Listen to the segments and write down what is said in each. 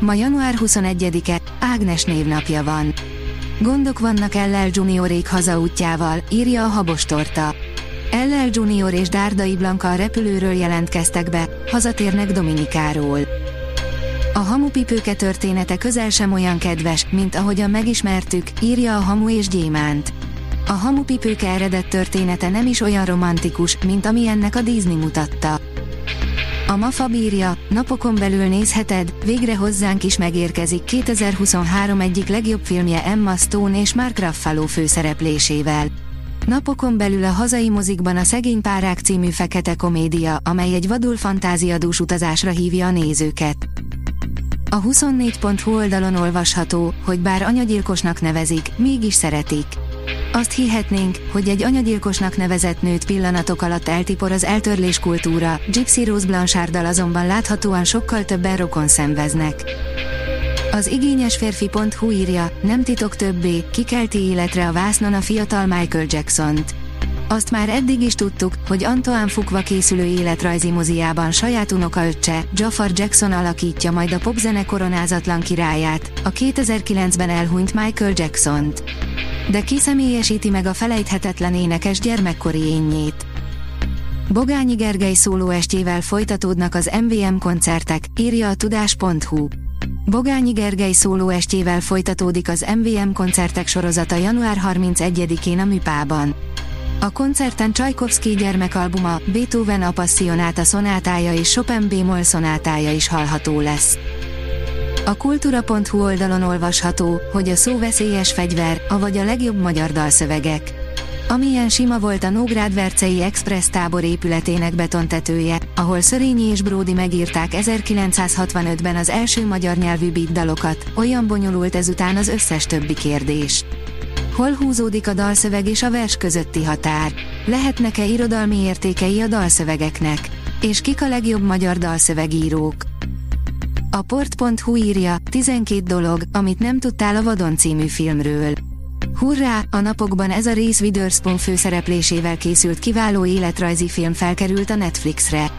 Ma január 21-e, Ágnes névnapja van. Gondok vannak L.L. Juniorék hazaútjával, írja a Habostorta. L.L. Junior és Dárdai Blanka a repülőről jelentkeztek be, hazatérnek Dominikáról. A Hamupipőke története közel sem olyan kedves, mint ahogyan megismertük, írja a Hamu és Gyémánt. A Hamupipőke eredett története nem is olyan romantikus, mint amilyennek a Disney mutatta. A Mafab írja, napokon belül nézheted, végre hozzánk is megérkezik 2023 egyik legjobb filmje Emma Stone és Mark Ruffalo főszereplésével. Napokon belül a hazai mozikban a Szegény Párák című fekete komédia, amely egy vadul fantáziadús utazásra hívja a nézőket. A 24.hu oldalon olvasható, hogy bár anyagyilkosnak nevezik, mégis szeretik. Azt hihetnénk, hogy egy anyagyilkosnak nevezett nőt pillanatok alatt eltipor az eltörlés kultúra, Gypsy Rose Blancharddal azonban láthatóan sokkal többen rokon szenveznek. Az igényesférfi.hu írja, nem titok többé, kikelti életre a vásznon a fiatal Michael Jacksont. Azt már eddig is tudtuk, hogy Antoine Fuqua készülő életrajzi moziában saját unokaöccse, Jafar Jackson alakítja majd a popzene koronázatlan királyát, a 2009-ben elhunyt Michael Jacksont. De ki személyesíti meg a felejthetetlen énekes gyermekkori énjét? Bogányi Gergely szólóestjével folytatódnak az MVM koncertek, írja a tudás.hu. Bogányi Gergely szólóestjével folytatódik az MVM koncertek sorozata január 31-én a Műpában. A koncerten Csajkovszkij gyermekalbuma, Beethoven apasszionáta szonátája és Chopin bémol szonátája is hallható lesz. A kultúra.hu oldalon olvasható, hogy a szó veszélyes fegyver, avagy a legjobb magyar dalszövegek. Amilyen sima volt a Nógrád-Vercei Express tábor épületének betontetője, ahol Szörényi és Bródi megírták 1965-ben az első magyar nyelvű beat dalokat, olyan bonyolult ezután az összes többi kérdés. Hol húzódik a dalszöveg és a vers közötti határ? Lehetnek-e irodalmi értékei a dalszövegeknek? És kik a legjobb magyar dalszövegírók? A port.hu írja, 12 dolog, amit nem tudtál a Vadon című filmről. Hurrá, a napokban ez a Reese Witherspoon főszereplésével készült kiváló életrajzi film felkerült a Netflixre.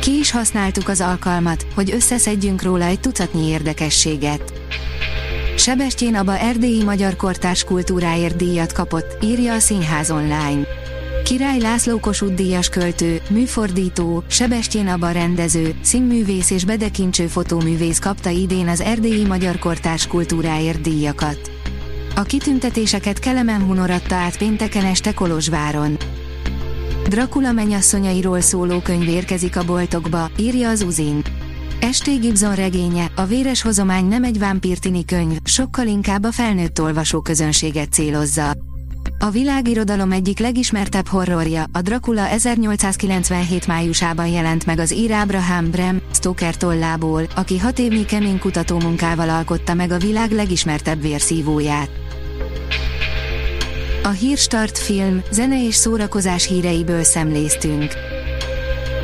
Ki is használtuk az alkalmat, hogy összeszedjünk róla egy tucatnyi érdekességet. Sebestyén Aba erdélyi magyar kortárs kultúráért díjat kapott, írja a Színház Online. Király László Kossuth díjas költő, műfordító, Sebestyén Aba rendező, színművész és bedekincső fotóművész kapta idén az erdélyi magyar kortárs kultúráért díjakat. A kitüntetéseket Kelemen Hunor adta át pénteken este Kolozsváron. Dracula menyasszonyairól szóló könyv érkezik a boltokba, írja az Uzin. S.T. Gibson regénye, a Véres hozomány nem egy vámpírtini könyv, sokkal inkább a felnőtt olvasóközönséget célozza. A világirodalom egyik legismertebb horrorja, a Dracula 1897 májusában jelent meg az ír Abraham Bram Stoker tollából, aki 6 évnyi kemény kutatómunkával alkotta meg a világ legismertebb vérszívóját. A Hírstart film, zene és szórakozás híreiből szemléztünk.